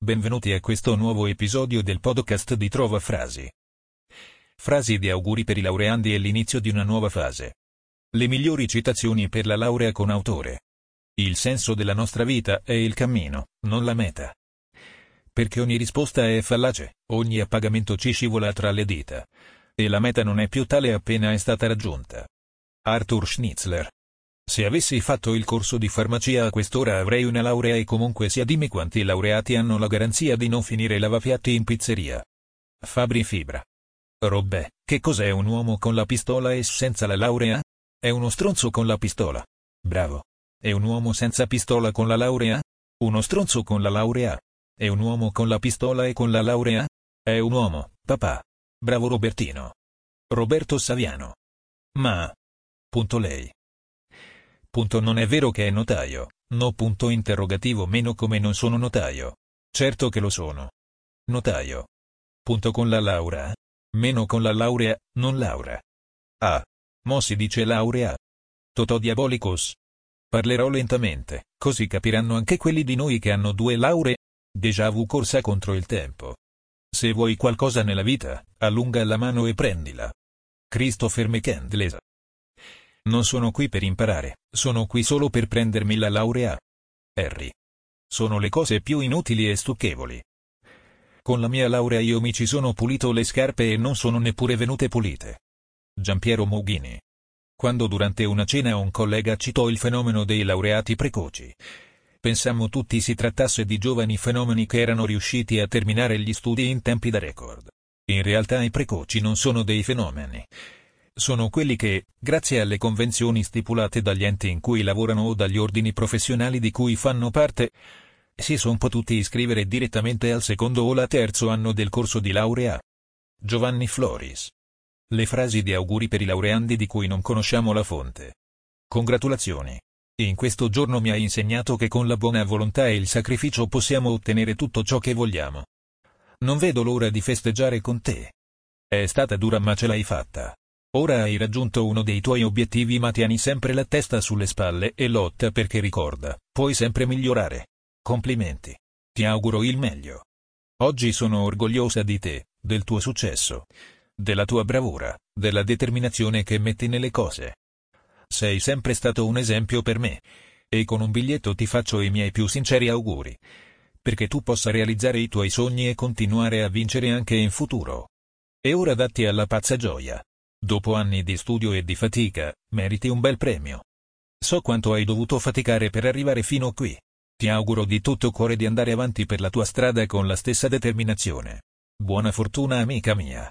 Benvenuti a questo nuovo episodio del podcast di Trova Frasi. Frasi di auguri per i laureandi e l'inizio di una nuova fase. Le migliori citazioni per la laurea con autore. Il senso della nostra vita è il cammino, non la meta. Perché ogni risposta è fallace, ogni appagamento ci scivola tra le dita. E la meta non è più tale appena è stata raggiunta. Arthur Schnitzler. Se avessi fatto il corso di farmacia a quest'ora avrei una laurea e comunque sia dimmi quanti laureati hanno la garanzia di non finire i lavapiatti in pizzeria. Fabri Fibra. Robè, che cos'è un uomo con la pistola e senza la laurea? È uno stronzo con la pistola. Bravo. È un uomo senza pistola con la laurea? Uno stronzo con la laurea. È un uomo con la pistola e con la laurea? È un uomo, papà. Bravo Robertino. Roberto Saviano. Ma. Lei. Non è vero che è notaio, no punto interrogativo meno come non sono notaio. Certo che lo sono. Notaio. Con la laurea? Meno con la laurea, non laura. Ah. Mo si dice laurea. Totò diabolicos. Parlerò lentamente, così capiranno anche quelli di noi che hanno due lauree. Déjà vu corsa contro il tempo. Se vuoi qualcosa nella vita, allunga la mano e prendila. Christopher McKendlesa. Non sono qui per imparare, sono qui solo per prendermi la laurea. Harry. Sono le cose più inutili e stucchevoli. Con la mia laurea io mi ci sono pulito le scarpe e non sono neppure venute pulite. Giampiero Mughini. Quando durante una cena un collega citò il fenomeno dei laureati precoci, pensammo tutti si trattasse di giovani fenomeni che erano riusciti a terminare gli studi in tempi da record. In realtà i precoci non sono dei fenomeni. Sono quelli che, grazie alle convenzioni stipulate dagli enti in cui lavorano o dagli ordini professionali di cui fanno parte, si son potuti iscrivere direttamente al secondo o al terzo anno del corso di laurea. Giovanni Floris. Le frasi di auguri per i laureandi di cui non conosciamo la fonte. Congratulazioni. In questo giorno mi hai insegnato che con la buona volontà e il sacrificio possiamo ottenere tutto ciò che vogliamo. Non vedo l'ora di festeggiare con te. È stata dura ma ce l'hai fatta. Ora hai raggiunto uno dei tuoi obiettivi ma tieni sempre la testa sulle spalle e lotta perché ricorda, puoi sempre migliorare. Complimenti. Ti auguro il meglio. Oggi sono orgogliosa di te, del tuo successo, della tua bravura, della determinazione che metti nelle cose. Sei sempre stato un esempio per me. E con un biglietto ti faccio i miei più sinceri auguri. Perché tu possa realizzare i tuoi sogni e continuare a vincere anche in futuro. E ora datti alla pazza gioia. Dopo anni di studio e di fatica, meriti un bel premio. So quanto hai dovuto faticare per arrivare fino qui. Ti auguro di tutto cuore di andare avanti per la tua strada con la stessa determinazione. Buona fortuna amica mia.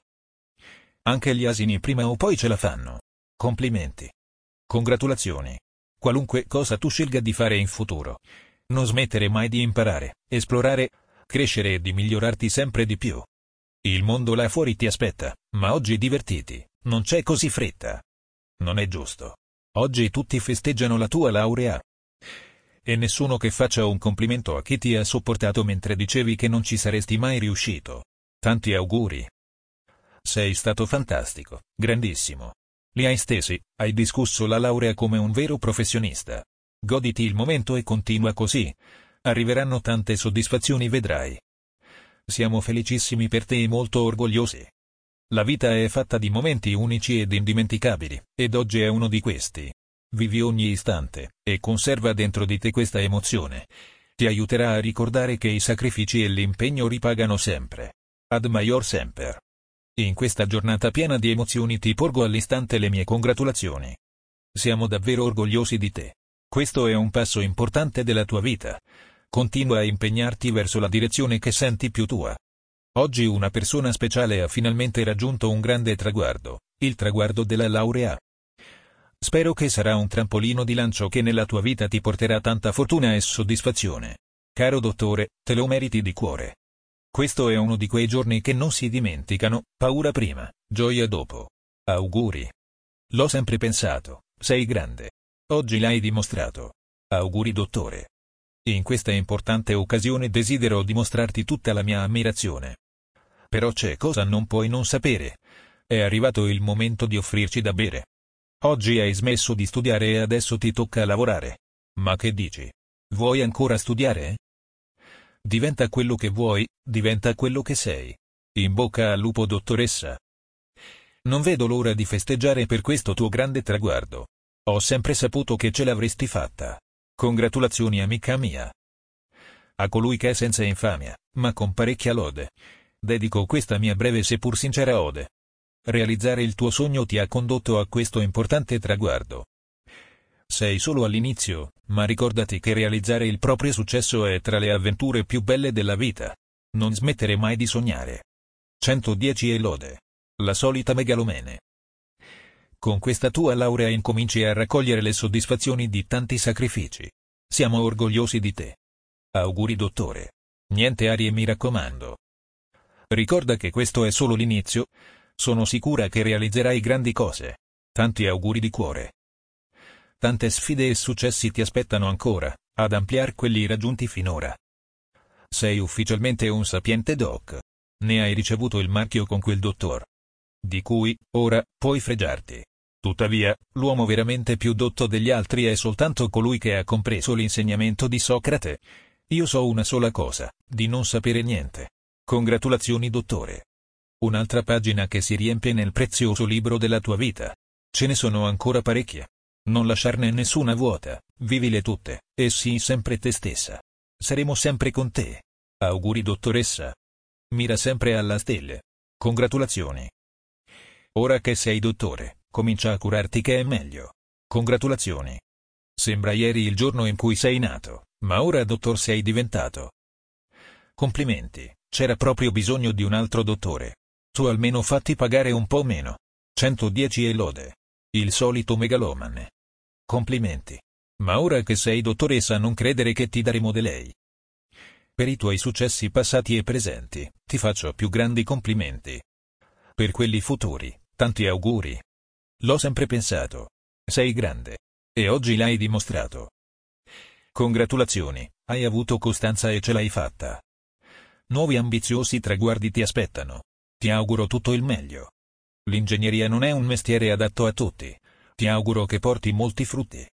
Anche gli asini prima o poi ce la fanno. Complimenti. Congratulazioni. Qualunque cosa tu scelga di fare in futuro. Non smettere mai di imparare, esplorare, crescere e di migliorarti sempre di più. Il mondo là fuori ti aspetta, ma oggi divertiti. Non c'è così fretta. Non è giusto. Oggi tutti festeggiano la tua laurea. E nessuno che faccia un complimento a chi ti ha sopportato mentre dicevi che non ci saresti mai riuscito. Tanti auguri. Sei stato fantastico, grandissimo. Li hai stesi, hai discusso la laurea come un vero professionista. Goditi il momento e continua così. Arriveranno tante soddisfazioni, vedrai. Siamo felicissimi per te e molto orgogliosi. La vita è fatta di momenti unici ed indimenticabili, ed oggi è uno di questi. Vivi ogni istante, e conserva dentro di te questa emozione. Ti aiuterà a ricordare che i sacrifici e l'impegno ripagano sempre. Ad maior semper. In questa giornata piena di emozioni ti porgo all'istante le mie congratulazioni. Siamo davvero orgogliosi di te. Questo è un passo importante della tua vita. Continua a impegnarti verso la direzione che senti più tua. Oggi una persona speciale ha finalmente raggiunto un grande traguardo, il traguardo della laurea. Spero che sarà un trampolino di lancio che nella tua vita ti porterà tanta fortuna e soddisfazione. Caro dottore, te lo meriti di cuore. Questo è uno di quei giorni che non si dimenticano, paura prima, gioia dopo. Auguri. L'ho sempre pensato, sei grande. Oggi l'hai dimostrato. Auguri dottore. In questa importante occasione desidero dimostrarti tutta la mia ammirazione. Però c'è cosa non puoi non sapere. È arrivato il momento di offrirci da bere. Oggi hai smesso di studiare e adesso ti tocca lavorare. Ma che dici? Vuoi ancora studiare? Diventa quello che vuoi, diventa quello che sei. In bocca al lupo, dottoressa. Non vedo l'ora di festeggiare per questo tuo grande traguardo. Ho sempre saputo che ce l'avresti fatta. Congratulazioni, amica mia. A colui che è senza infamia, ma con parecchia lode, dedico questa mia breve seppur sincera ode. Realizzare il tuo sogno ti ha condotto a questo importante traguardo. Sei solo all'inizio, ma ricordati che realizzare il proprio successo è tra le avventure più belle della vita. Non smettere mai di sognare. 110 e lode. La solita megalomane. Con questa tua laurea incominci a raccogliere le soddisfazioni di tanti sacrifici. Siamo orgogliosi di te. Auguri, dottore. Niente arie, mi raccomando. Ricorda che questo è solo l'inizio. Sono sicura che realizzerai grandi cose. Tanti auguri di cuore. Tante sfide e successi ti aspettano ancora, ad ampliar quelli raggiunti finora. Sei ufficialmente un sapiente doc. Ne hai ricevuto il marchio con quel dottor, di cui, ora, puoi fregiarti. Tuttavia, l'uomo veramente più dotto degli altri è soltanto colui che ha compreso l'insegnamento di Socrate. Io so una sola cosa, di non sapere niente. Congratulazioni, dottore. Un'altra pagina che si riempie nel prezioso libro della tua vita. Ce ne sono ancora parecchie. Non lasciarne nessuna vuota, vivile tutte, e sii sempre te stessa. Saremo sempre con te. Auguri, dottoressa. Mira sempre alla stelle. Congratulazioni. Ora che sei dottore, comincia a curarti che è meglio. Congratulazioni. Sembra ieri il giorno in cui sei nato, ma ora dottor sei diventato. Complimenti, c'era proprio bisogno di un altro dottore. Tu almeno fatti pagare un po' meno. 110 e lode. Il solito megalomane. Complimenti. Ma ora che sei dottoressa, non credere che ti daremo de lei. Per i tuoi successi passati e presenti, ti faccio più grandi complimenti. Per quelli futuri, tanti auguri. L'ho sempre pensato. Sei grande. E oggi l'hai dimostrato. Congratulazioni, hai avuto costanza e ce l'hai fatta. Nuovi ambiziosi traguardi ti aspettano. Ti auguro tutto il meglio. L'ingegneria non è un mestiere adatto a tutti. Ti auguro che porti molti frutti.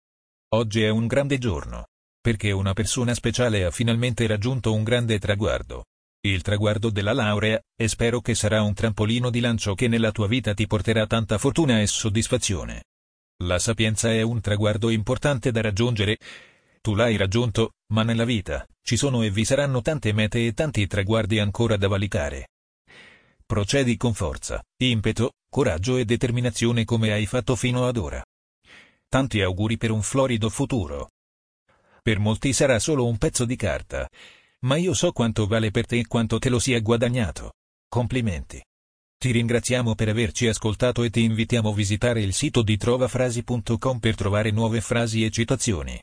Oggi è un grande giorno, perché una persona speciale ha finalmente raggiunto un grande traguardo. Il traguardo della laurea, e spero che sarà un trampolino di lancio che nella tua vita ti porterà tanta fortuna e soddisfazione. La sapienza è un traguardo importante da raggiungere. Tu l'hai raggiunto, ma nella vita ci sono e vi saranno tante mete e tanti traguardi ancora da valicare. Procedi con forza, impeto, coraggio e determinazione come hai fatto fino ad ora. Tanti auguri per un florido futuro. Per molti sarà solo un pezzo di carta, ma io so quanto vale per te e quanto te lo sia guadagnato. Complimenti. Ti ringraziamo per averci ascoltato e ti invitiamo a visitare il sito di trovafrasi.com per trovare nuove frasi e citazioni.